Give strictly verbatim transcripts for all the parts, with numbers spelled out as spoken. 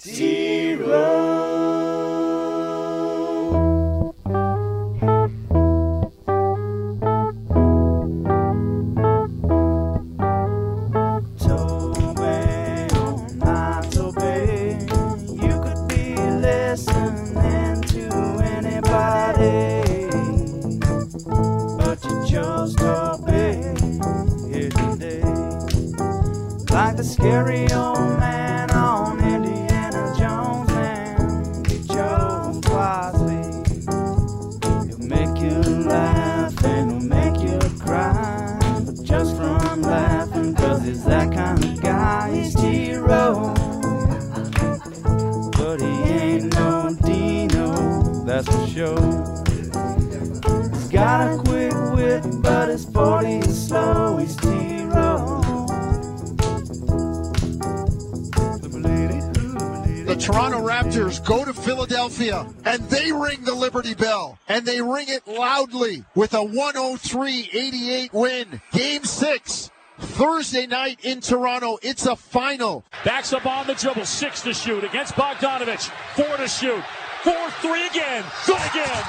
zero. Tobe, oh my Tobe, you could be listening to anybody, but you chose Tobe here today, like the scary old man. That's for sure. He's got a quick wit, but his body is slow. He's zero. The Toronto Raptors go to Philadelphia, and they ring the Liberty Bell, and they ring it loudly with a one oh three eighty-eight win. Game six, Thursday night in Toronto. It's a final. Backs up on the dribble. Six to shoot against Bogdanovich. Four to shoot. four three again, good again,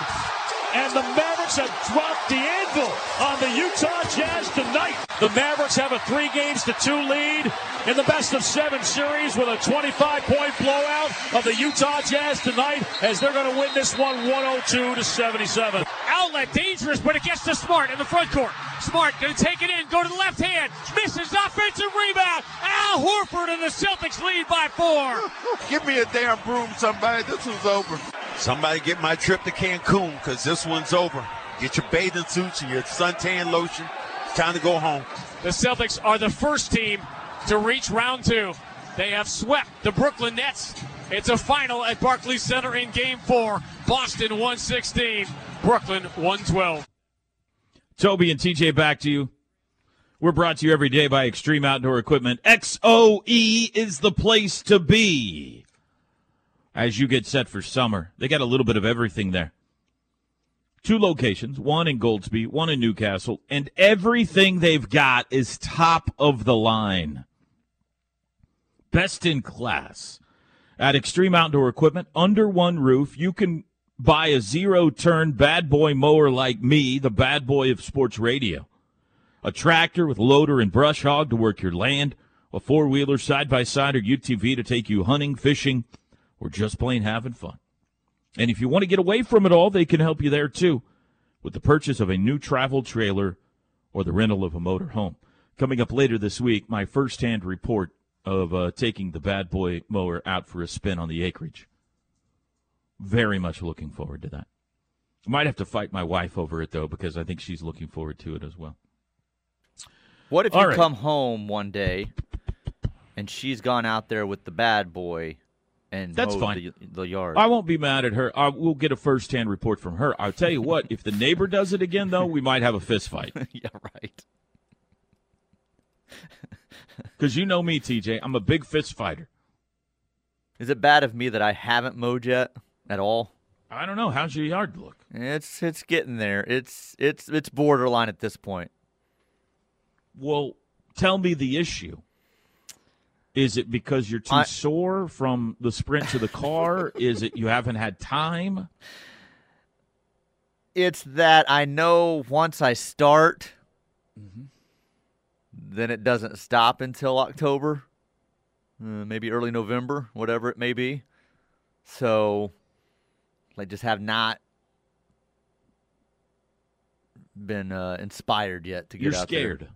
and the Mavericks have dropped the anvil on the Utah Jazz tonight. The Mavericks have a three games to two lead in the best of seven series with a twenty-five point blowout of the Utah Jazz tonight as they're going to win this one one oh two to seventy-seven. Outlet, dangerous, but it gets to Smart in the front court. Smart going to take it in, go to the left hand, misses, offensive rebound. Al Horford and the Celtics lead by four. Give me a damn broom, somebody. This one's over. Somebody get my trip to Cancun, because this one's over. Get your bathing suits and your suntan lotion. It's time to go home. The Celtics are the first team to reach round two. They have swept the Brooklyn Nets. It's a final at Barclays Center in game four. Boston one sixteen, Brooklyn one twelve. Toby and T J, back to you. We're brought to you every day by Extreme Outdoor Equipment. X O E is the place to be as you get set for summer. They got a little bit of everything there. Two locations, one in Goldsby, one in Newcastle, and everything they've got is top of the line. Best in class. At Extreme Outdoor Equipment, under one roof, you can buy a zero-turn bad boy mower like me, the bad boy of sports radio. A tractor with loader and brush hog to work your land. A four-wheeler, side-by-side, or U T V to take you hunting, fishing, or just plain having fun. And if you want to get away from it all, they can help you there, too, with the purchase of a new travel trailer or the rental of a motor home. Coming up later this week, my first-hand report of uh, taking the bad boy mower out for a spin on the acreage. Very much looking forward to that. I might have to fight my wife over it, though, because I think she's looking forward to it as well. What if all you right. come home one day and she's gone out there with the bad boy and that's fine. The, the yard? I won't be mad at her. I will get a first-hand report from her. I'll tell you what, if the neighbor does it again, though, we might have a fist fight. Yeah, right. Because you know me, T J. I'm a big fist fighter. Is it bad of me that I haven't mowed yet at all? I don't know. How's your yard look? It's it's getting there. It's it's it's borderline at this point. Well, tell me the issue. Is it because you're too I... sore from the sprint to the car? Is it you haven't had time? It's that I know once I start, mm-hmm. then it doesn't stop until October. Uh, maybe early November, whatever it may be. So, like, just have not been uh, inspired yet to get You're out scared. there.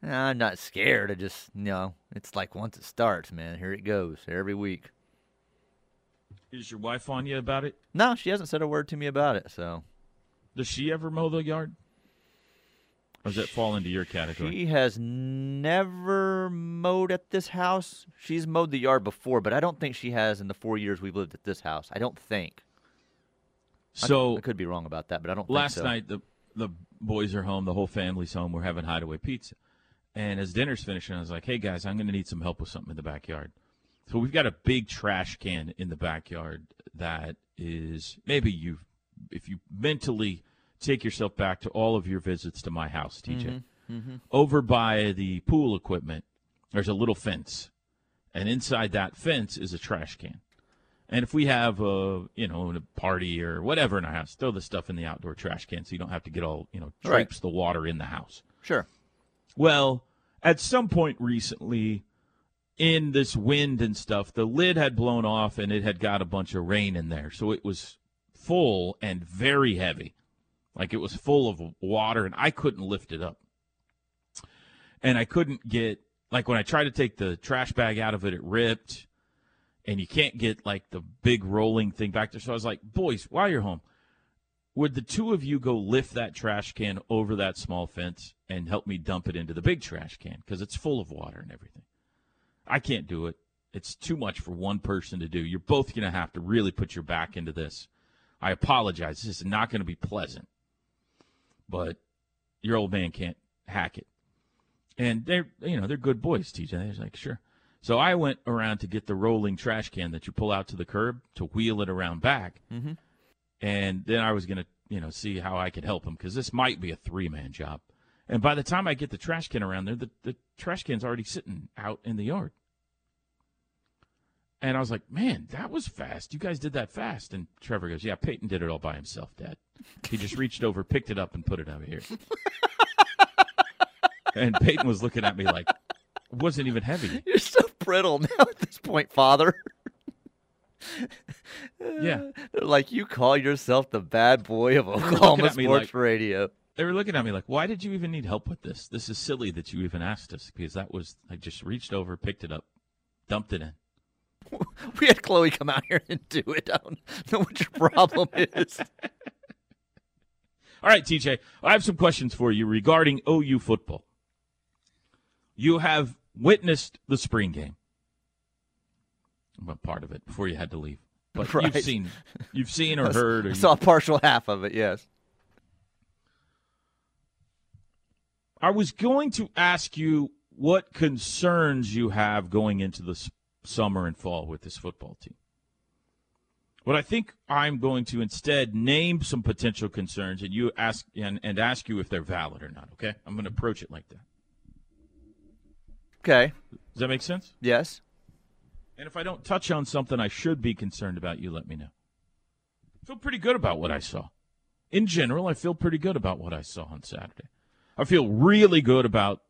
Nah, I'm not scared. I just, you know, it's like once it starts, man, here it goes every week. Is your wife on you about it? No, she hasn't said a word to me about it. So, does she ever mow the yard? Or does that fall into your category? She has never mowed at this house. She's mowed the yard before, but I don't think she has in the four years we've lived at this house. I don't think. So I, I could be wrong about that, but I don't think so. Last night, the, the boys are home. The whole family's home. We're having Hideaway Pizza. And as dinner's finishing, I was like, hey, guys, I'm going to need some help with something in the backyard. So we've got a big trash can in the backyard that is maybe you, if you mentally – take yourself back to all of your visits to my house, T J. Mm-hmm, mm-hmm. Over by the pool equipment, there's a little fence. and inside that fence is a trash can. And if we have a, you know, a party or whatever in our house, throw the stuff in the outdoor trash can so you don't have to get all, you know, traipse the water in the house. Sure. Well, at some point recently in this wind and stuff, the lid had blown off and it had got a bunch of rain in there. So it was full and very heavy. Like it was full of water and I couldn't lift it up. And I couldn't get, like when I tried to take the trash bag out of it, it ripped. And you can't get, like, the big rolling thing back there. So I was like, boys, while you're home, would the two of you go lift that trash can over that small fence and help me dump it into the big trash can? Because it's full of water and everything. I can't do it. It's too much for one person to do. You're both going to have to really put your back into this. I apologize. This is not going to be pleasant. But your old man can't hack it. And they're, you know, they're good boys, T J. They're like, sure. So I went around to get the rolling trash can that you pull out to the curb to wheel it around back. Mm-hmm. And then I was going to, you know, see how I could help him because this might be a three-man job. And by the time I get the trash can around there, the, the trash can's already sitting out in the yard. And I was like, man, that was fast. You guys did that fast. And Trevor goes, yeah, Peyton did it all by himself, Dad. He just reached over, picked it up, and put it over here. And Peyton was looking at me like, it wasn't even heavy. You're so brittle now at this point, Father. Yeah. They're like, you call yourself the bad boy of Oklahoma Sports like, Radio. They were looking at me like, why did you even need help with this? This is silly that you even asked us because that was, I just reached over, picked it up, dumped it in. We had Chloe come out here and do it. I don't know what your problem is. All right, T J, I have some questions for you regarding O U football. You have witnessed the spring game. Well, part of it before you had to leave, but right. you've seen, you've seen or heard. Or I saw a partial half of it. Yes. I was going to ask you what concerns you have going into the summer and fall with this football team. But I think I'm going to instead name some potential concerns, and you ask and, and ask you if they're valid or not. Okay, I'm going to approach it like that. Okay. Does that make sense? Yes. And if I don't touch on something I should be concerned about, you let me know. I feel pretty good about what I saw. In general, I feel pretty good about what I saw on Saturday. I feel really good about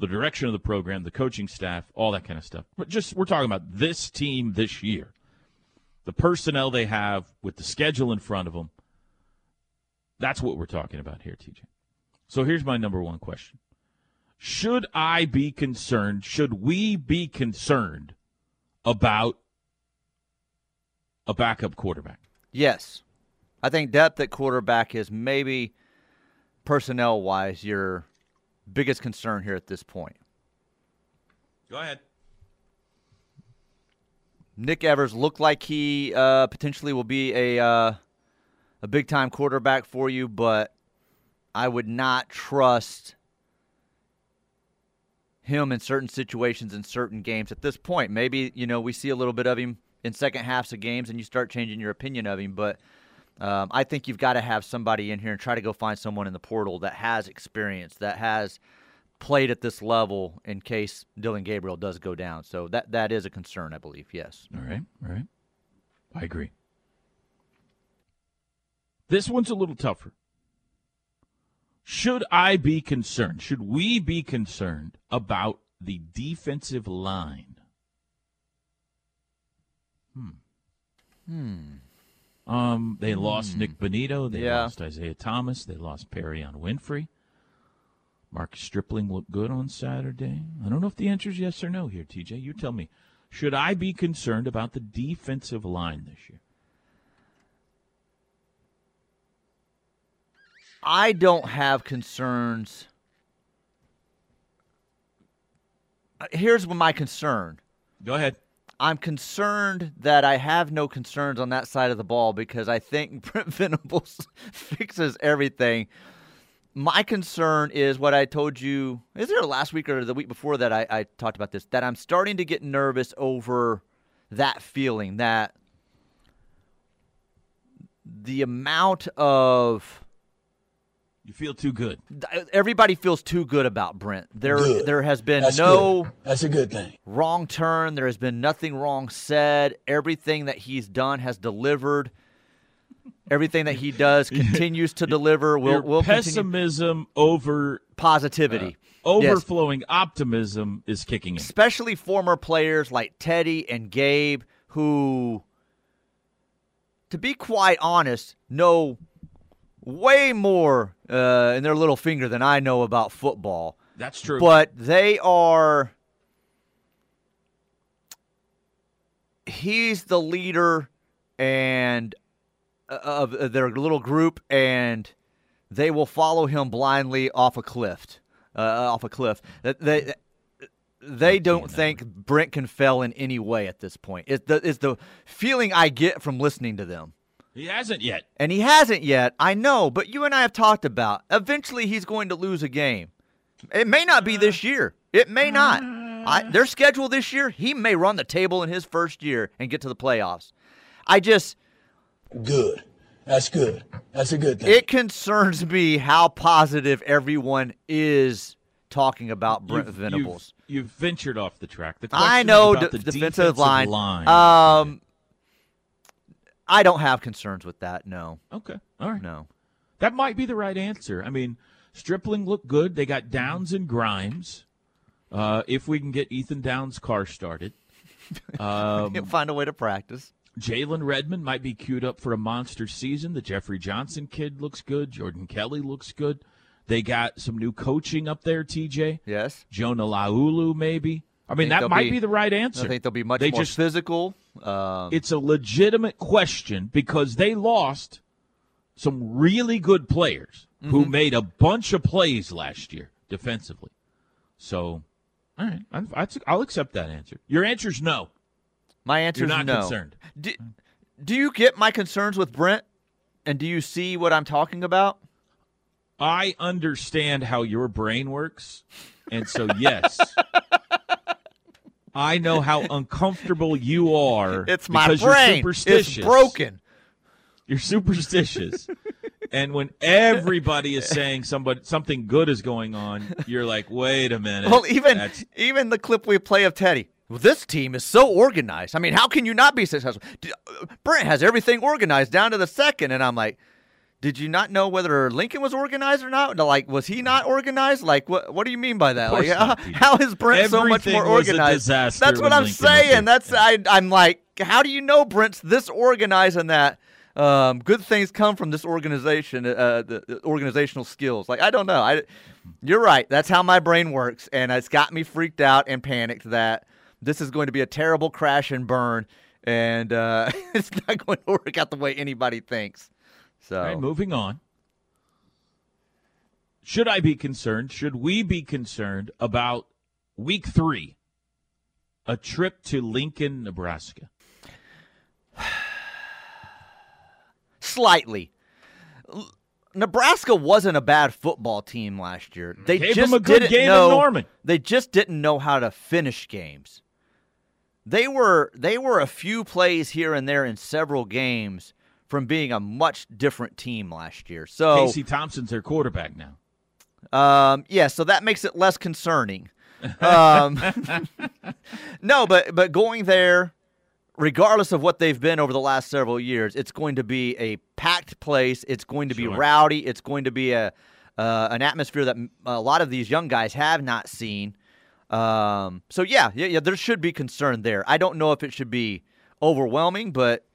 the direction of the program, the coaching staff, all that kind of stuff. But just we're talking about this team this year, the personnel they have with the schedule in front of them. That's what we're talking about here, T J. So here's my number one question. Should I be concerned, should we be concerned about a backup quarterback? Yes. I think depth at quarterback is maybe personnel-wise your biggest concern here at this point. Go ahead. Nick Evers looked like he uh, potentially will be a, uh, a big-time quarterback for you, but I would not trust him in certain situations in certain games at this point. Maybe, you know, we see a little bit of him in second halves of games and you start changing your opinion of him, but um, I think you've got to have somebody in here and try to go find someone in the portal that has experience, that has played at this level in case Dylan Gabriel does go down. So that that is a concern, I believe, yes. All right, all right. I agree. This one's a little tougher. Should I be concerned? Should we be concerned about the defensive line? Hmm. Hmm. Um, they lost hmm. Nick Benito. They yeah. lost Isaiah Thomas. They lost Perrion Winfrey. Mark Stripling looked good on Saturday. I don't know if the answer is yes or no here, T J. You tell me. Should I be concerned about the defensive line this year? I don't have concerns. Here's my concern. Go ahead. I'm concerned that I have no concerns on that side of the ball because I think Brent Venables fixes everything. My concern is what I told you. Is there last week or the week before that I, I talked about this? That I'm starting to get nervous over that feeling, that the amount of You feel too good. Everybody feels too good about Brent. There good. there has been That's no good. That's a good thing. Wrong turn. There has been nothing wrong said. Everything that he's done has delivered. Everything that he does continues to deliver. We'll, we'll pessimism continue. over positivity. Uh, overflowing yes. optimism is kicking in. Especially former players like Teddy and Gabe who, to be quite honest, know way more uh, in their little finger than I know about football. That's true. But they are – he's the leader and – of their little group, and they will follow him blindly off a cliff. Uh, off a cliff. They they don't think Brent can fail in any way at this point. It's the it's the feeling I get from listening to them. He hasn't yet, and he hasn't yet. I know, but you and I have talked about eventually he's going to lose a game. It may not be this year. It may not. I, their schedule this year, he may run the table in his first year and get to the playoffs. I just. Good. That's good. That's a good thing. It concerns me how positive everyone is talking about Brent you've, Venables. You've, you've ventured off the track. The I know d- the defensive, defensive line. line. Um, I don't have concerns with that, no. Okay. All right. No. That might be the right answer. I mean, Stripling looked good. They got Downs and Grimes. Uh, if we can get Ethan Downs' car started. Um, He'll find a way to practice. Jalen Redmond might be queued up for a monster season. The Jeffrey Johnson kid looks good. Jordan Kelly looks good. They got some new coaching up there, T J. Yes. Jonah Laulu, maybe. I mean, I that might be, be the right answer. I think they'll be much they more just, physical. Um, it's a legitimate question because they lost some really good players mm-hmm. who made a bunch of plays last year defensively. So, all right, I, I, I'll accept that answer. Your answer's no. My answer is no. You're not concerned. Do, do you get my concerns with Brent, and do you see what I'm talking about? I understand how your brain works, and so yes. I know how uncomfortable you are. It's my because brain. You're superstitious. It's broken. You're superstitious. And when everybody is saying somebody something good is going on, you're like, wait a minute. Well, even That's- even the clip we play of Teddy. This team is so organized. I mean, how can you not be successful? Brent has everything organized down to the second, and I'm like, did you not know whether Lincoln was organized or not? Like, was he not organized? Like, what What do you mean by that? Like, how, how is Brent everything so much more organized? That's what I'm Lincoln saying. That's I, I'm like, how do you know Brent's this organized and that? Um, good things come from this organization, uh, the, the organizational skills. Like, I don't know. I, you're right. That's how my brain works, and it's got me freaked out and panicked that this is going to be a terrible crash and burn, and uh, it's not going to work out the way anybody thinks. So, all right, moving on. Should I be concerned? Should we be concerned about week three, a trip to Lincoln, Nebraska? Slightly. Nebraska wasn't a bad football team last year. They Gave just them a good didn't game know. In Norman. They just didn't know how to finish games. They were they were a few plays here and there in several games from being a much different team last year. So Casey Thompson's their quarterback now. Um, yeah, so that makes it less concerning. Um, no, but but going there, regardless of what they've been over the last several years, it's going to be a packed place. It's going to be sure. rowdy. It's going to be a uh, an atmosphere that a lot of these young guys have not seen. Um, so, yeah, yeah, yeah, there should be concern there. I don't know if it should be overwhelming, but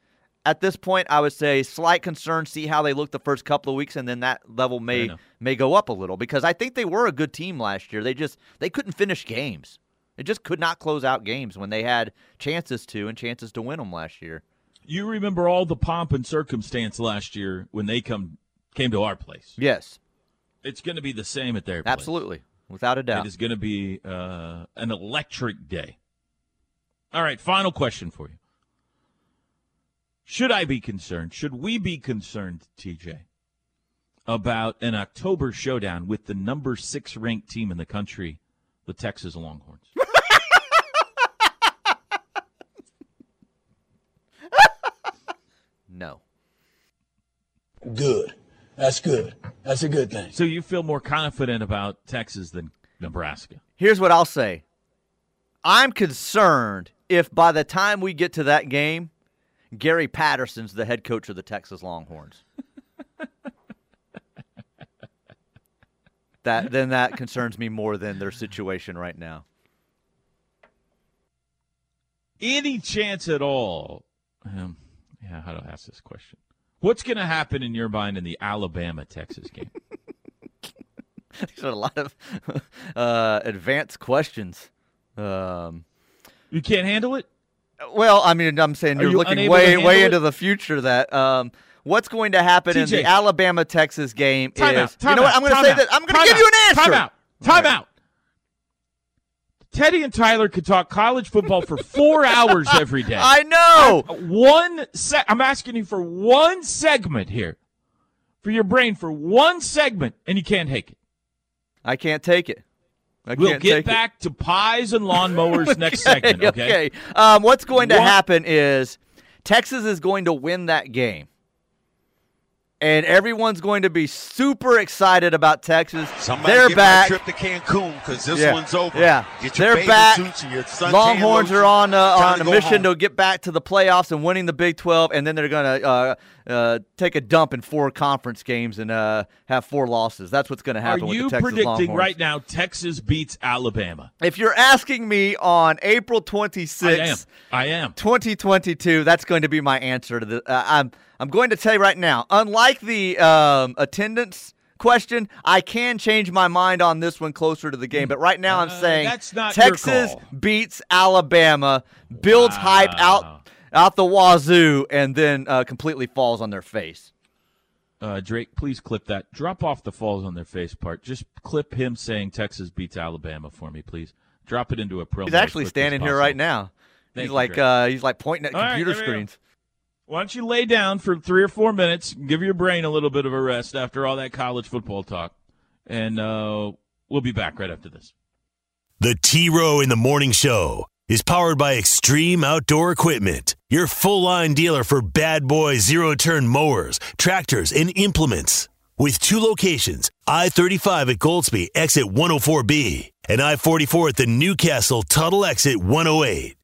at this point I would say slight concern, see how they look the first couple of weeks, and then that level may may go up a little because I think they were a good team last year. They just they couldn't finish games. They just could not close out games when they had chances to and chances to win them last year. You remember all the pomp and circumstance last year when they come came to our place. Yes. It's going to be the same at their place. Absolutely. Without a doubt. It is going to be uh, an electric day. All right, final question for you. Should I be concerned? Should we be concerned, T J, about an October showdown with the number six ranked team in the country, the Texas Longhorns? No. Good. That's good. That's a good thing. So you feel more confident about Texas than Nebraska? Here's what I'll say. I'm concerned if by the time we get to that game, Gary Patterson's the head coach of the Texas Longhorns. That then that concerns me more than their situation right now. Any chance at all? Um, yeah, how do I ask this question? What's going to happen in your mind in the Alabama-Texas game? These are a lot of uh, advanced questions. Um, you can't handle it? Well, I mean, I'm saying you're you looking way way it? into the future. That um, what's going to happen T J in the Alabama-Texas game time is. Out, time you know what? I'm going to say out, that I'm going to give out, you an answer. Time out. Time right. out. Teddy and Tyler could talk college football for four hours every day. I know. I'm, one se- I'm asking you for one segment here, for your brain, for one segment, and you can't take it. I can't take it. I we'll can't get take back it. to pies and lawnmowers okay, next segment, okay? okay. Um, what's going to what? happen is Texas is going to win that game. And everyone's going to be super excited about Texas. Somebody They're give back. Them a trip to Cancun because this yeah. one's over. Yeah, Get your They're back. Suits and your Longhorns are on uh, on a go mission home. to get back to the playoffs and winning the Big twelve, and then they're going to uh, uh, take a dump in four conference games and uh, have four losses. That's what's going to happen. Are with you the Texas predicting Longhorns. Right now Texas beats Alabama? If you're asking me on April twenty-sixth, I am. I am. twenty twenty-two. That's going to be my answer to the. Uh, I'm. I'm going to tell you right now, unlike the um, attendance question, I can change my mind on this one closer to the game. But right now I'm uh, saying that's not Texas beats Alabama, builds wow. hype out out the wazoo, and then uh, completely falls on their face. Uh, Drake, please clip that. Drop off the falls on their face part. Just clip him saying Texas beats Alabama for me, please. Drop it into a promo. He's actually standing here right now. Thank he's you, like uh, he's like pointing at All computer right, screens. Why don't you lay down for three or four minutes, give your brain a little bit of a rest after all that college football talk, and uh, we'll be back right after this. The T-Row in the Morning Show is powered by Extreme Outdoor Equipment, your full-line dealer for Bad Boy zero-turn mowers, tractors, and implements. With two locations, I thirty-five at Goldsby, exit one oh four B, and I forty-four at the Newcastle Tuttle, exit one oh eight.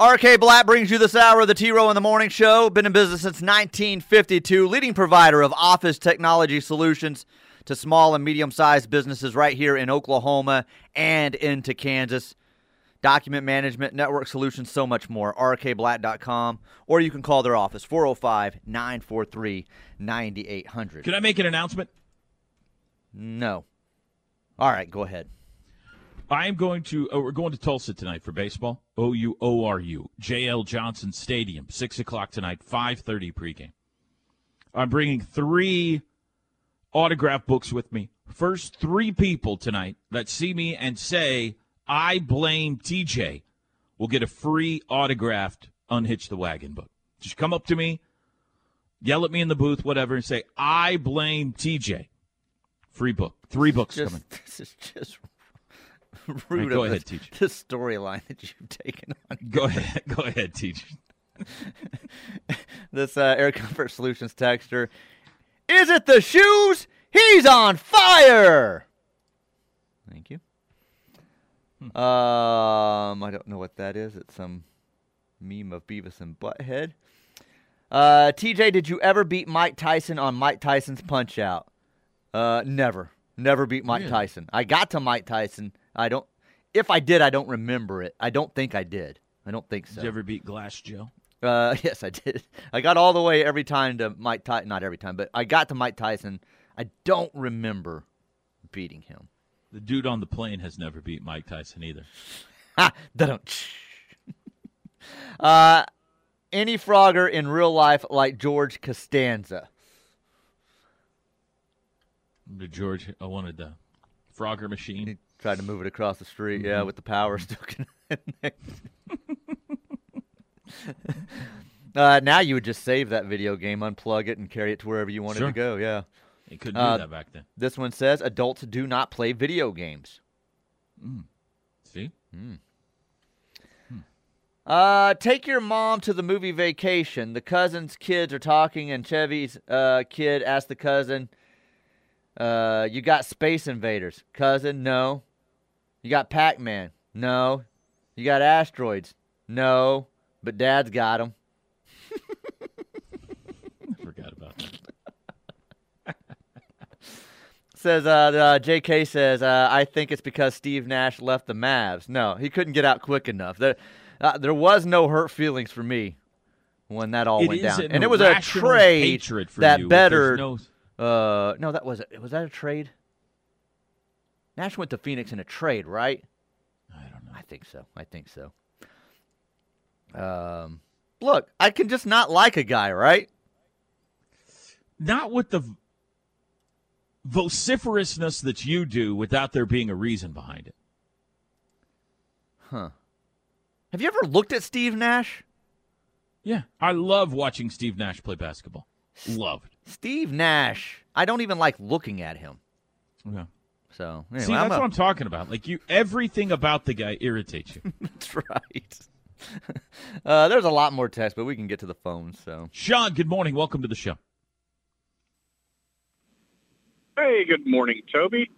R K Black brings you this hour of the T-Row in the Morning Show. Been in business since nineteen fifty-two. Leading provider of office technology solutions to small and medium-sized businesses right here in Oklahoma and into Kansas. Document management, network solutions, so much more. R K Black dot com. Or you can call their office, four oh five, nine four three, nine eight hundred. Can I make an announcement? No. All right, go ahead. I'm going to oh, – we're going to Tulsa tonight for baseball. O U O R U. J L Johnson Stadium, six o'clock tonight, five thirty pregame. I'm bringing three autograph books with me. First three people tonight that see me and say, I blame T J, will get a free autographed Unhitch the Wagon book. Just come up to me, yell at me in the booth, whatever, and say, I blame T J. Free book. Three books just, coming. This is just – Root go of ahead, the, the storyline that you've taken on. Go ahead, go ahead, teacher. This uh, Air Comfort Solutions texter. Is it the shoes? He's on fire. Thank you. Hmm. Um, I don't know what that is. It's some meme of Beavis and Butthead. Uh, T J, did you ever beat Mike Tyson on Mike Tyson's Punch Out? Uh, never, never beat Mike really? Tyson. I got to Mike Tyson. I don't. If I did, I don't remember it. I don't think I did. I don't think so. Did you ever beat Glass Joe? Uh, yes, I did. I got all the way every time to Mike Tyson. Not every time, but I got to Mike Tyson. I don't remember beating him. The dude on the plane has never beat Mike Tyson either. Ha! Don't. uh, any Frogger in real life like George Costanza? The George, I wanted the Frogger machine. Tried to move it across the street, yeah, with the power still connected. uh, now you would just save that video game, unplug it, and carry it to wherever you wanted sure. to go, yeah. You couldn't uh, do that back then. This one says, adults do not play video games. Mm. See? Mm. Hmm. Uh, take your mom to the movie Vacation. The cousin's kids are talking, and Chevy's uh, kid asked the cousin, uh, you got Space Invaders? Cousin, no. You got Pac-Man? No. You got asteroids? No. But Dad's got them. I forgot about that. Says, uh, uh, J K says, uh, I think it's because Steve Nash left the Mavs. No, he couldn't get out quick enough. They're, Uh, there was no hurt feelings for me when that all it went down. An and it was a trade for that you, bettered. No, uh, no, that was – was that a trade? Nash went to Phoenix in a trade, right? I don't know. I think so. I think so. Um, look, I can just not like a guy, right? Not with the vociferousness that you do without there being a reason behind it. Huh. Have you ever looked at Steve Nash? Yeah. I love watching Steve Nash play basketball. Love it. Steve Nash. I don't even like looking at him. Okay. So, anyway, see, that's I'm a... what I'm talking about. Like, you, everything about the guy irritates you. That's right. uh, there's a lot more text, but we can get to the phone. So, Sean, good morning. Welcome to the show. Hey, good morning, Toby.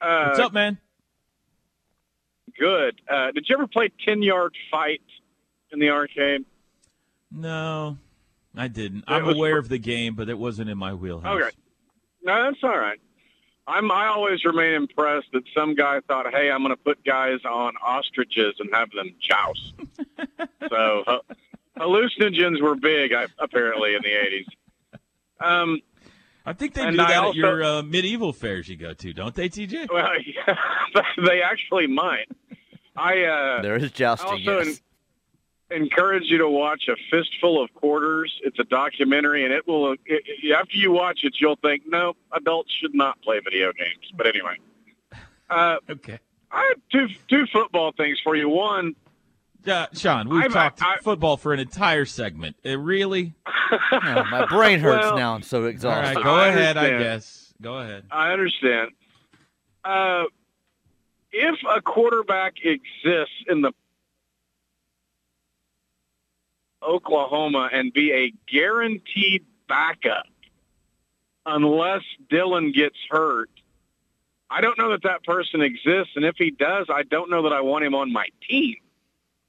Uh, What's up, man? Good. Uh, did you ever play ten-yard fight in the arcade? No, I didn't. I'm was, aware of the game, but it wasn't in my wheelhouse. Okay. No, that's all right. I'm, I always remain impressed that some guy thought, hey, I'm going to put guys on ostriches and have them joust. so uh, hallucinogens were big, I, apparently, in the eighties. Um, I think they do that also, at your uh, medieval fairs you go to, don't they, T J? Well, yeah, they actually might. I uh, there is jousting. I also yes. en- encourage you to watch A Fistful of Quarters. It's a documentary, and it will. It, after you watch it, you'll think, no, adults should not play video games. But anyway, uh, okay. I have two two football things for you. One, uh, Sean, we've I've, talked I, football for an entire segment. It really, no, my brain hurts well, now. I'm so exhausted. All right, go I ahead. Understand. I guess go ahead. I understand. Uh. If a quarterback exists in the Oklahoma and be a guaranteed backup, unless Dylan gets hurt, I don't know that that person exists. And if he does, I don't know that I want him on my team.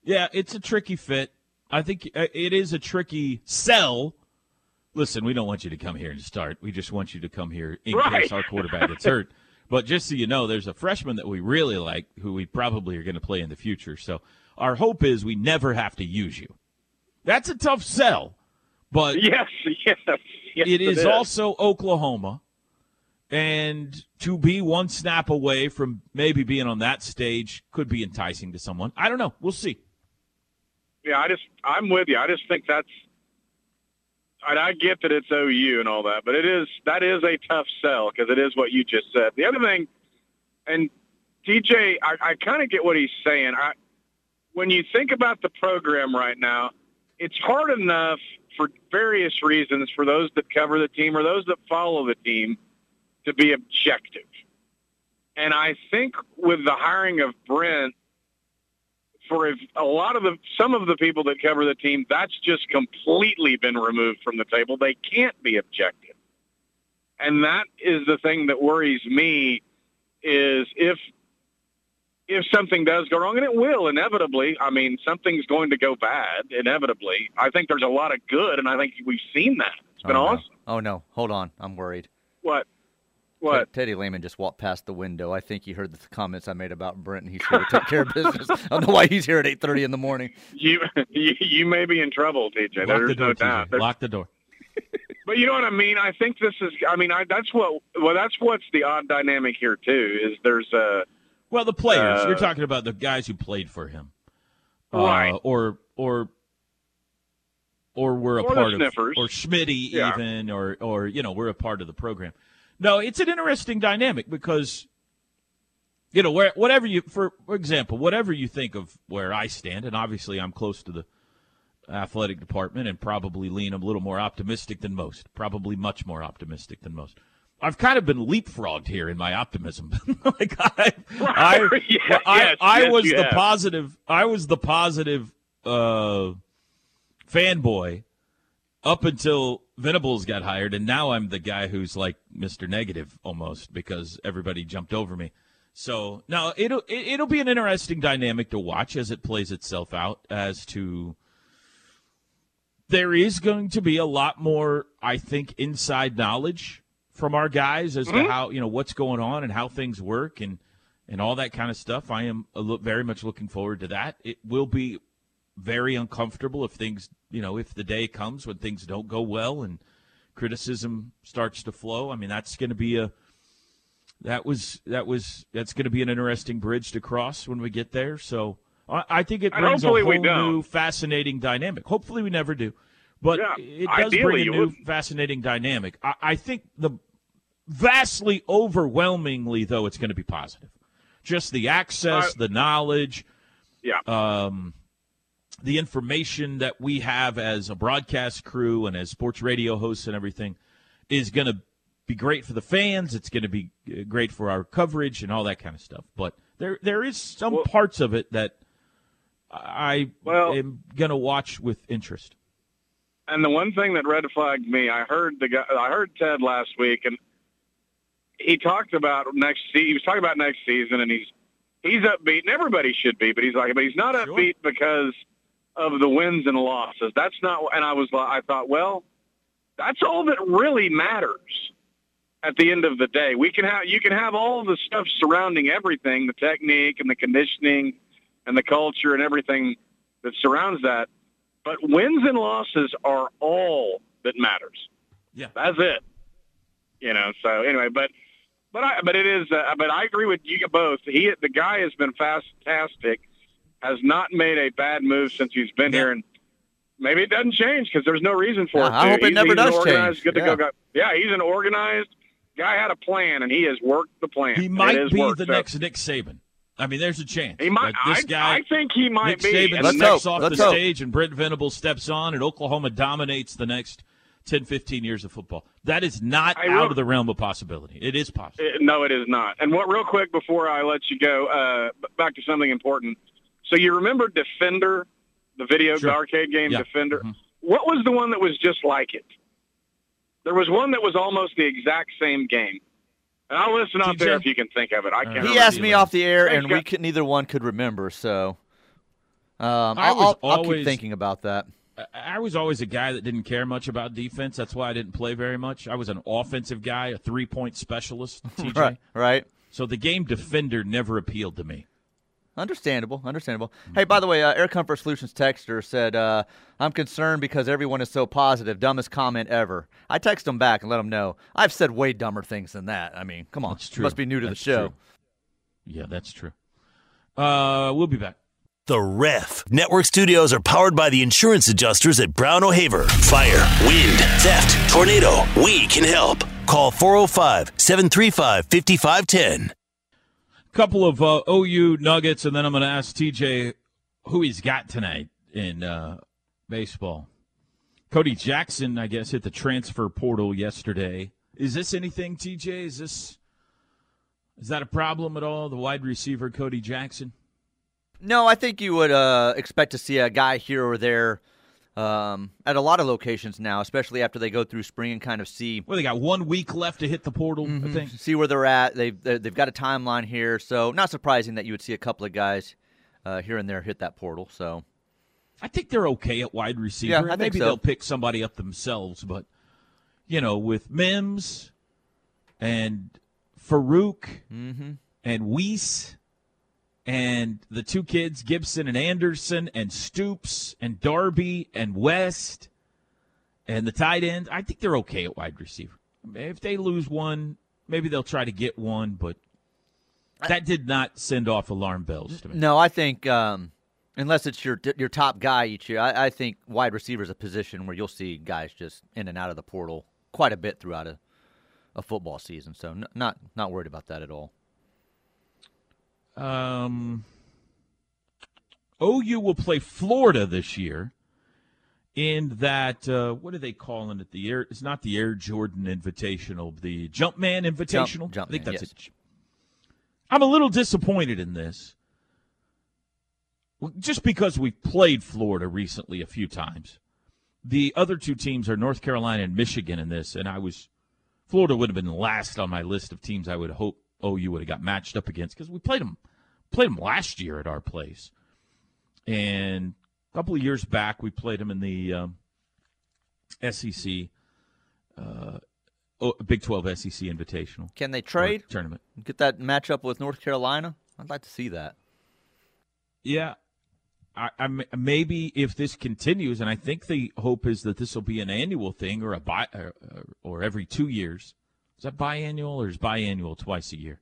Yeah, it's a tricky fit. I think it is a tricky sell. Listen, we don't want you to come here and start. We just want you to come here in right. case our quarterback gets hurt. But just so you know, there's a freshman that we really like who we probably are going to play in the future. So our hope is we never have to use you. That's a tough sell. But yes, yes, yes, it is, it is also Oklahoma. And to be one snap away from maybe being on that stage could be enticing to someone. I don't know. We'll see. Yeah, I just, I'm with you. I just think that's, and I get that it's O U and all that, but it is that is a tough sell because it is what you just said. The other thing, and D J, I, I kind of get what he's saying. I, when you think about the program right now, it's hard enough for various reasons for those that cover the team or those that follow the team to be objective. And I think with the hiring of Brent, for a lot of the, some of the people that cover the team, that's just completely been removed from the table. They can't be objective. And that is the thing that worries me is if, if something does go wrong, and it will inevitably, I mean, something's going to go bad inevitably. I think there's a lot of good. And I think we've seen that. It's been oh, awesome. No. Oh no. Hold on. I'm worried. What? What? Teddy Lehman just walked past the window. I think he heard the comments I made about Brent, and he's here to take care of business. I don't know why he's here at eight thirty in the morning. You you, you may be in trouble, T J. There's the door, no doubt. There's... Lock the door. But you know what I mean? I think this is – I mean, I, that's what – well, that's what's the odd dynamic here, too, is there's a – Well, the players. Uh, You're talking about the guys who played for him. Right. Uh, or or – Or we're a or part of – Or Schmitty yeah. even, or, or, you know, we're a part of the program. No, it's an interesting dynamic because, you know, where, whatever you, for, for example, whatever you think of where I stand, and obviously I'm close to the athletic department and probably lean a little more optimistic than most, probably much more optimistic than most. I've kind of been leapfrogged here in my optimism. like I, I, yeah, I, yes, I yes, was the have. positive, I was the positive uh, fanboy up until Venables got hired, and now I'm the guy who's like Mister Negative almost because everybody jumped over me. So now it'll it'll be an interesting dynamic to watch as it plays itself out. As to there is going to be a lot more, I think, inside knowledge from our guys as mm-hmm. to how, you know, what's going on and how things work and and all that kind of stuff. I am a lo- very much looking forward to that. It will be very uncomfortable if things, you know, if the day comes when things don't go well and criticism starts to flow. I mean, that's going to be a That was that was that's going to be an interesting bridge to cross when we get there. So I, I think it brings a whole new fascinating dynamic. Hopefully we never do, but yeah, it does bring a new wouldn't. fascinating dynamic. I, I think the vastly overwhelmingly though it's going to be positive. Just the access, uh, the knowledge, yeah, um, the information that we have as a broadcast crew and as sports radio hosts and everything is going to be great for the fans. It's going to be great for our coverage and all that kind of stuff. But there there is some well, parts of it that I well, am going to watch with interest. And the one thing that red flagged me, I heard the guy, I heard Ted last week, and he talked about next. He was talking about next season, and he's he's upbeat, and everybody should be, but he's like, but he's not sure. upbeat because of the wins and losses. That's not. And I was I thought, well, that's all that really matters. At the end of the day, we can have you can have all the stuff surrounding everything, the technique and the conditioning and the culture and everything that surrounds that. But wins and losses are all that matters. Yeah, that's it. You know. So anyway, but but I but it is. Uh, but I agree with you both. He the guy has been fantastic. Has not made a bad move since he's been yeah. here, and maybe it doesn't change because there's no reason for yeah, it. I to. hope it he's, never he's does change. Good to yeah. Go. yeah, he's an organized. Guy had a plan, and he has worked the plan. He might be the next Nick Saban. I mean, there's a chance. He might. Like this guy, I, I think he might be. Nick Saban steps off the stage, and Brent Venables steps on, and Oklahoma dominates the next ten, fifteen years of football. That is not out of the realm of possibility. It is possible. It, no, it is not. And what? Real quick before I let you go, uh, back to something important. So you remember Defender, the video sure. the arcade game yeah. Defender? Mm-hmm. What was the one that was just like it? There was one that was almost the exact same game. And I'll listen out there if you can think of it. I can't. He asked me off the air, and we could, neither one could remember. So um, I was I'll, always I'll keep thinking about that. I was always a guy that didn't care much about defense. That's why I didn't play very much. I was an offensive guy, a three-point specialist. T J. right, right. So the game Defender never appealed to me. Understandable, understandable. Hey, by the way, uh, Air Comfort Solutions texter said, uh, I'm concerned because everyone is so positive. Dumbest comment ever. I text him back and let him know. I've said way dumber things than that. I mean, come on. That's true. You must be new to that's the show. True. Yeah, that's true. Uh, we'll be back. The Ref. Network studios are powered by the insurance adjusters at Brown O'Haver. Fire, wind, theft, tornado. We can help. Call four oh five, seven three five, five five one oh. Couple of uh, O U nuggets, and then I'm going to ask T J who he's got tonight in uh, baseball. Cody Jackson, I guess, hit the transfer portal yesterday. Is this anything, T J? Is this is that a problem at all? The wide receiver Cody Jackson? No, I think you would uh, expect to see a guy here or there um, at a lot of locations now, especially after they go through spring and kind of see. Well, they got one week left to hit the portal, mm-hmm. I think. See where they're at. They've, they've got a timeline here. So not surprising that you would see a couple of guys uh, here and there hit that portal. So I think they're okay at wide receiver. Yeah, I think Maybe so. They'll pick somebody up themselves. But, you know, with Mims and Farouk mm-hmm. and Weiss and the two kids, Gibson and Anderson, and Stoops, and Darby, and West, and the tight end, I think they're okay at wide receiver. If they lose one, maybe they'll try to get one, but that did not send off alarm bells to me. No, I think um, unless it's your your top guy each year, I, I think wide receiver is a position where you'll see guys just in and out of the portal quite a bit throughout a, a football season. So n- not not worried about that at all. Um, O U will play Florida this year in that, uh, what are they calling it? The Air, it's not the Air Jordan Invitational, the Jumpman Invitational. Jump, Jump I think Man, that's yes. it. I'm a little disappointed in this. just because we've played Florida recently a few times. The other two teams are North Carolina and Michigan in this, and I was Florida would have been last on my list of teams I would hope O U would have got matched up against because we played them, played them last year at our place. And a couple of years back, we played them in the um, S E C, uh, oh, Big twelve S E C Invitational. Can they trade? Tournament. Get that matchup with North Carolina? I'd like to see that. Yeah. I, I, maybe if this continues, and I think the hope is that this will be an annual thing or a bi, or, or every two years. Is that biannual or is biannual twice a year?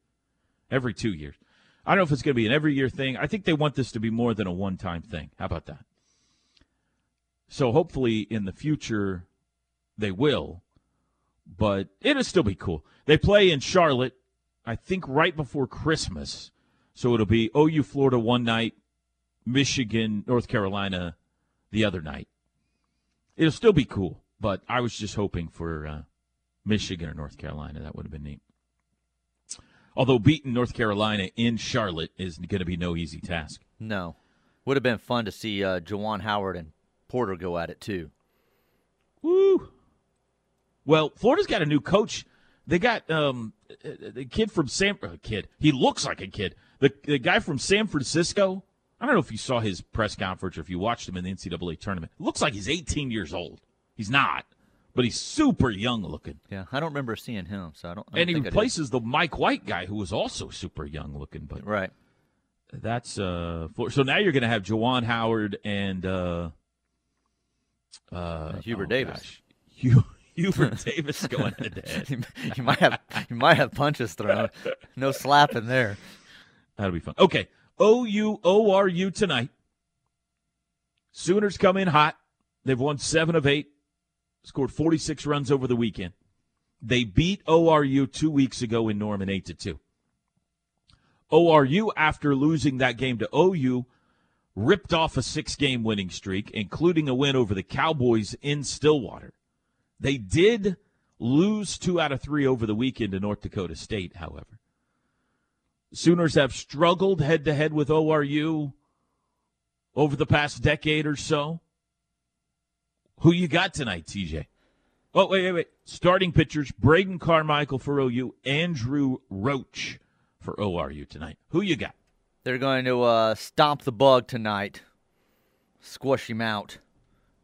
Every two years. I don't know if it's going to be an every year thing. I think they want this to be more than a one-time thing. How about that? So hopefully in the future they will, but it'll still be cool. They play in Charlotte, I think, right before Christmas. So it'll be O U Florida one night, Michigan, North Carolina the other night. It'll still be cool, but I was just hoping for uh, Michigan or North Carolina. That would have been neat. Although beating North Carolina in Charlotte is going to be no easy task. No. Would have been fun to see uh, Jawan Howard and Porter go at it too. Woo! Well, Florida's got a new coach. They got um, the kid from San uh, kid. He looks like a kid. The, the guy from San Francisco. I don't know if you saw his press conference or if you watched him in the N C double A tournament. It looks like he's eighteen years old. He's not, but he's super young looking. Yeah, I don't remember seeing him, so I don't. I don't and think he replaces the Mike White guy who was also super young looking. But right, that's uh. For, so now you're going to have Jawan Howard and uh, uh, Hubert oh, Davis. Hubert Hubert Davis going head to head. You might have you might have punches thrown. No slapping there. That'll be fun. Okay. O U, O R U tonight. Sooners come in hot. They've won seven of eight, scored forty-six runs over the weekend. They beat O R U two weeks ago in Norman eight to two. O R U, after losing that game to O U, ripped off a six-game winning streak, including a win over the Cowboys in Stillwater. They did lose two out of three over the weekend to North Dakota State, however. Sooners have struggled head-to-head with O R U over the past decade or so. Who you got tonight, T J? Oh, wait, wait, wait. Starting pitchers, Braden Carmichael for O U, Andrew Roach for O R U tonight. Who you got? They're going to uh, stomp the bug tonight, squash him out,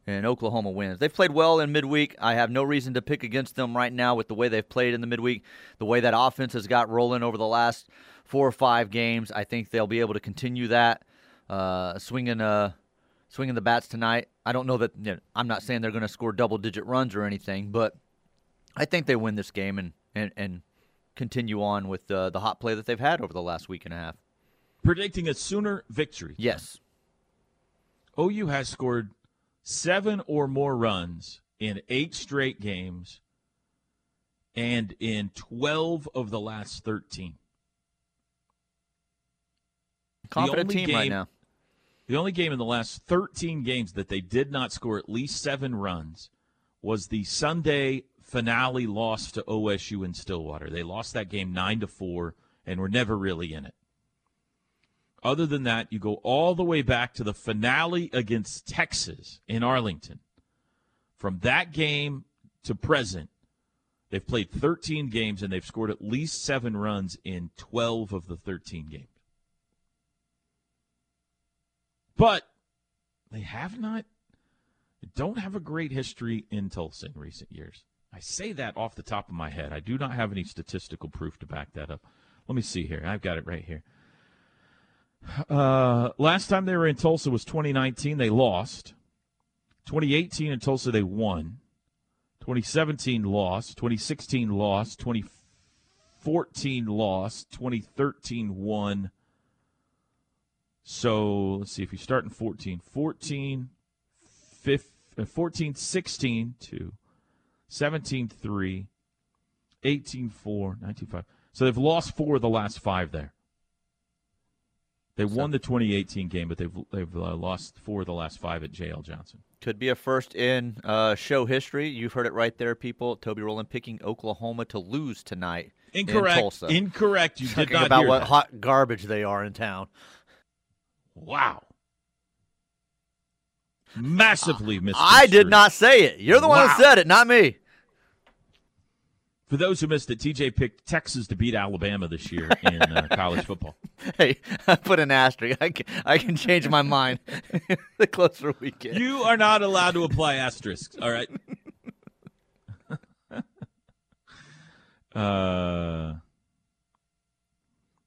and Oklahoma wins. They've played well in midweek. I have no reason to pick against them right now with the way they've played in the midweek, the way that offense has got rolling over the last – four or five games. I think they'll be able to continue that, uh, swinging uh, swinging the bats tonight. I don't know that you know, I'm not saying they're going to score double-digit runs or anything, but I think they win this game and and, and continue on with uh, the hot play that they've had over the last week and a half. Predicting a Sooner victory. Yes. O U has scored seven or more runs in eight straight games and in twelve of the last thirteen. Confident team game, right now. The only game in the last thirteen games that they did not score at least seven runs was the Sunday finale loss to O S U in Stillwater. They lost that game nine to four and were never really in it. Other than that, you go all the way back to the finale against Texas in Arlington. From that game to present, they've played thirteen games and they've scored at least seven runs in twelve of the thirteen games. But they have not, don't have a great history in Tulsa in recent years. I say that off the top of my head. I do not have any statistical proof to back that up. Let me see here. I've got it right here. Uh, last time they were in Tulsa was twenty nineteen. They lost. twenty eighteen in Tulsa, they won. twenty seventeen lost. twenty sixteen lost. twenty fourteen lost. twenty thirteen won. So, let's see, if you start in fourteen, fourteen, fifteen, fourteen, sixteen, two, seventeen, three, eighteen, four, nineteen, five. So they've lost four of the last five there. They so, won the twenty eighteen game, but they've they've uh, lost four of the last five at J L Johnson. Could be a first in uh, show history. You've heard it right there, people. Toby Rowland picking Oklahoma to lose tonight Incorrect. in Tulsa. Incorrect. You Talking did not about hear about what that. Hot garbage they are in town. Wow. massively misconstrued. I did not say it. You're the wow. one who said it, not me. For those who missed it, T J picked Texas to beat Alabama this year in uh, college football. Hey, I put an asterisk. I can, I can change my mind the closer we get. You are not allowed to apply asterisks, all right? uh,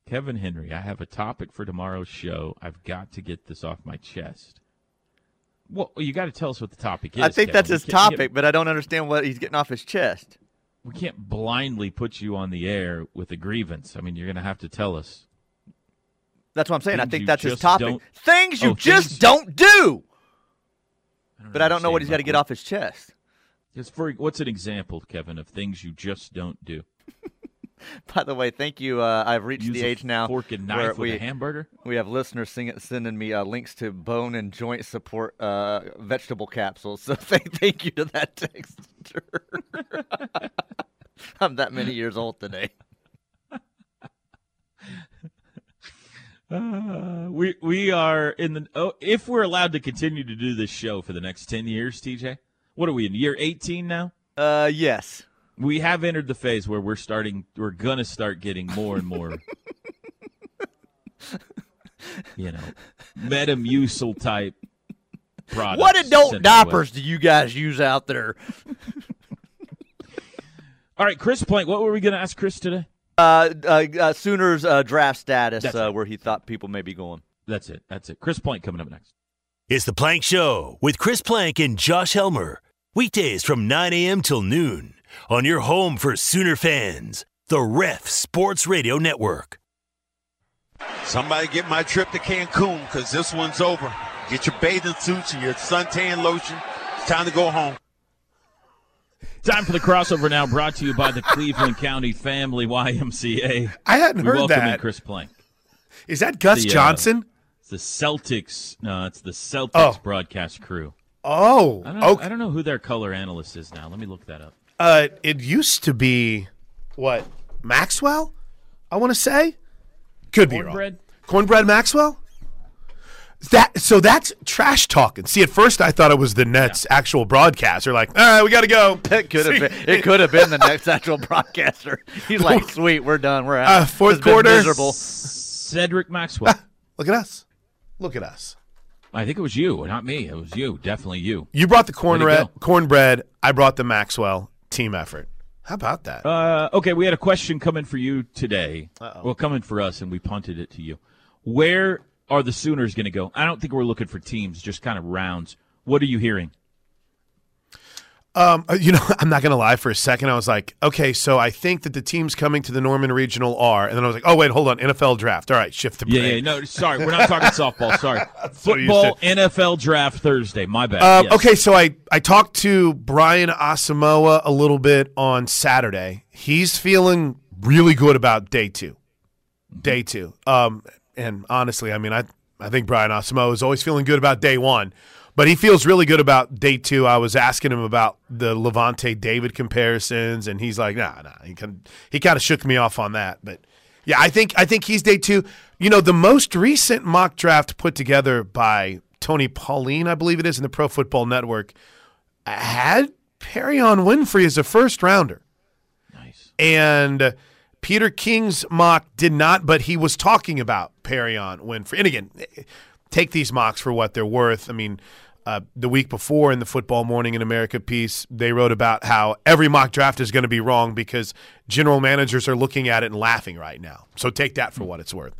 Kevin Henry, I have a topic for tomorrow's show. I've got to get this off my chest. Well, you got to tell us what the topic is. I think Kevin. that's his topic, get... but I don't understand what he's getting off his chest. We can't blindly put you on the air with a grievance. I mean, you're going to have to tell us. That's what I'm saying. Things I think that's his topic. Things you oh, just things... don't do. I don't but I don't know what he's got to get off his chest. It's for, what's an example, Kevin, of things you just don't do? By the way, thank you. Uh, I've reached Use the age now fork and knife where with we, a hamburger. We have listeners sing, sending me uh, links to bone and joint support uh, vegetable capsules. So thank, thank you to that texter. I'm that many years old today. Uh, we we are in the oh, if we're allowed to continue to do this show for the next ten years, T J. What are we in year eighteen now? Uh, yes. We have entered the phase where we're starting. We're gonna start getting more and more, you know, Metamucil type products. What adult diapers do you guys use out there? All right, Chris Plank. What were we gonna ask Chris today? Uh, uh, uh Sooners uh, draft status, uh, where he thought people may be going. That's it. That's it. Chris Plank coming up next. It's the Plank Show with Chris Plank and Josh Helmer, weekdays from nine a.m. till noon. On your home for Sooner fans, the Ref Sports Radio Network. Somebody get my trip to Cancun, because this one's over. Get your bathing suits and your suntan lotion. It's time to go home. Time for the crossover now, brought to you by the Cleveland County Family Y M C A. I hadn't we heard welcome that. welcome Chris Plank. Is that Gus the, Johnson? Uh, it's the Celtics. No, it's the Celtics oh. broadcast crew. Oh. I don't, know, okay. I don't know who their color analyst is now. Let me look that up. Uh, it used to be, what, Maxwell, I want to say? Could be wrong. Cornbread? Cornbread Maxwell? That So that's trash talking. See, at first I thought it was the Nets' yeah. actual broadcaster. Like, all right, we got to go. It could have been, it could have been the Nets' actual broadcaster. He's like, sweet, we're done. We're out. Uh, fourth quarter. Miserable. Cedric Maxwell. Ah, look at us. Look at us. I think it was you, not me. It was you, definitely you. You brought the cornbread. Cornbread. I brought the Maxwell. Team effort. How about that? Uh, okay, we had a question coming for you today. Uh-oh. Well, coming for us, and we punted it to you. Where are the Sooners going to go? I don't think we're looking for teams, just kind of rounds. What are you hearing? Um, you know, I'm not going to lie. For a second, I was like, okay, so I think that the teams coming to the Norman Regional are, and then I was like, oh, wait, hold on, N F L draft. All right, shift to break. Yeah, yeah, no, sorry, we're not talking softball. Sorry. Football, N F L draft Thursday. My bad. Uh, yes. Okay, so I, I talked to Brian Asamoah a little bit on Saturday. He's feeling really good about day two. Day two. Um, and honestly, I mean, I, I think Brian Asamoah is always feeling good about day one. But he feels really good about day two. I was asking him about the Levante David comparisons, and he's like, nah, nah. He, he kind of shook me off on that. But, yeah, I think I think he's day two. You know, the most recent mock draft put together by Tony Pauline, I believe it is, in the Pro Football Network, had Perrion Winfrey as a first-rounder. Nice. And Peter King's mock did not, but he was talking about Perrion Winfrey. And, again, take these mocks for what they're worth. I mean, uh, the week before in the Football Morning in America piece, they wrote about how every mock draft is going to be wrong because general managers are looking at it and laughing right now. So take that for what it's worth.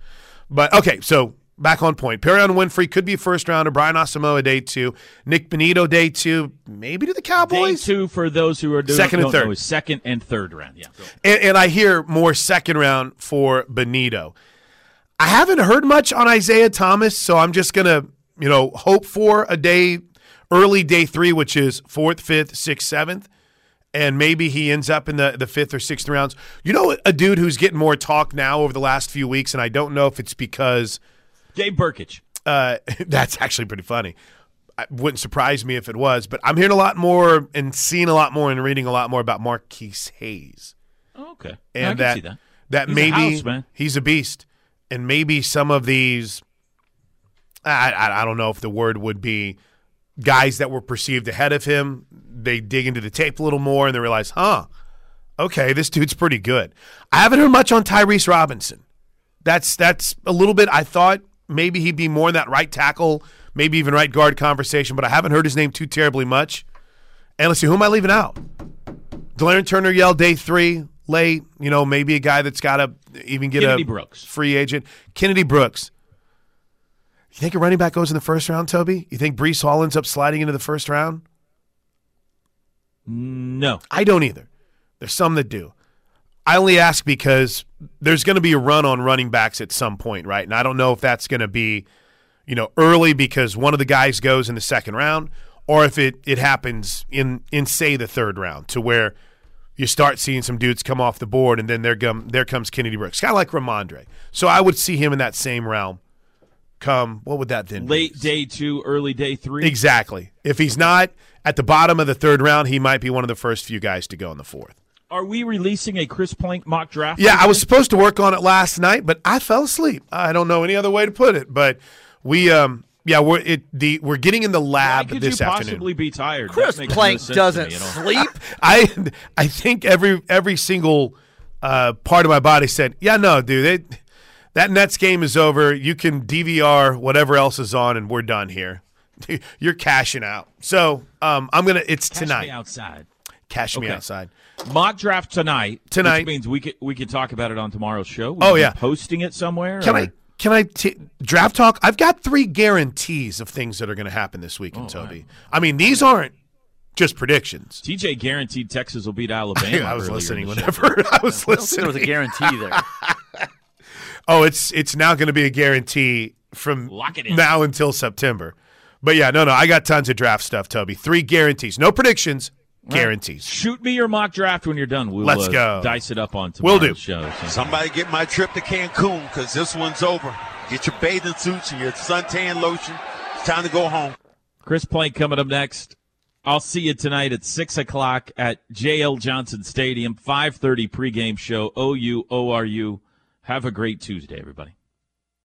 But, okay, so back on point. Perrion Winfrey could be first rounder. Brian Asamoah, day two. Nick Benito, day two. Maybe to the Cowboys. Day two for those who are doing second and third. Know, second and third round, yeah. And, and I hear more second round for Benito. I haven't heard much on Isaiah Thomas, so I'm just going to, you know, hope for a day, early day three, which is fourth, fifth, sixth, seventh, and maybe he ends up in the, the fifth or sixth rounds. You know, a dude who's getting more talk now over the last few weeks, and I don't know if it's because Jay Berkich. Uh, that's actually pretty funny. It wouldn't surprise me if it was, but I'm hearing a lot more and seeing a lot more and reading a lot more about Marquise Hayes. Oh, okay. And I can that, see that. That he's maybe a house, man. He's a beast. And maybe some of these, I, I I don't know if the word would be guys that were perceived ahead of him, they dig into the tape a little more and they realize, huh, okay, this dude's pretty good. I haven't heard much on Tyrese Robinson. That's that's a little bit, I thought maybe he'd be more in that right tackle, maybe even right guard conversation, but I haven't heard his name too terribly much. And let's see, who am I leaving out? Delarrin Turner yelled day three, late, you know, maybe a guy that's got to even get Kennedy a Brooks. free agent. Kennedy Brooks. You think a running back goes in the first round, Toby? You think Breece Hall ends up sliding into the first round? No. I don't either. There's some that do. I only ask because there's going to be a run on running backs at some point, right? And I don't know if that's going to be, you know, early because one of the guys goes in the second round or if it, it happens in, in, say, the third round to where you start seeing some dudes come off the board and then there, come, there comes Kennedy Brooks, kind of like Ramondre. So I would see him in that same realm. Come, what would that then be? Late day two, early day three? Exactly. If he's not at the bottom of the third round, he might be one of the first few guys to go in the fourth. Are we releasing a Chris Plank mock draft? Yeah, I was supposed to work on it last night, but I fell asleep. I don't know any other way to put it, but we, um, yeah, we're it the we're getting in the lab this afternoon. Why could you possibly be tired? Chris Plank doesn't sleep. I I think every every single uh, part of my body said, yeah, no, dude, they. That Nets game is over. You can D V R whatever else is on, and we're done here. You're cashing out. So um, I'm gonna. It's Cash tonight. Cash me outside. Cash okay. me outside. Mock draft tonight. Tonight, which means we could we could talk about it on tomorrow's show. We oh yeah, posting it somewhere. Can or? I can I t- draft talk? I've got three guarantees of things that are going to happen this weekend, oh, Toby. Right. I mean, these aren't just predictions. T J guaranteed Texas will beat Alabama. I was listening whenever I was listening. There was a guarantee there. Oh, it's it's now going to be a guarantee from now until September. But, yeah, no, no, I got tons of draft stuff, Toby. Three guarantees. No predictions, right. Guarantees. Shoot me your mock draft when you're done. We'll Let's uh, go. dice it up on tomorrow's we'll do. show. So. Somebody get my trip to Cancun because this one's over. Get your bathing suits and your suntan lotion. It's time to go home. Chris Plank coming up next. I'll see you tonight at six o'clock at J L Johnson Stadium, five thirty pregame show, O U, O R U. Have a great Tuesday, everybody.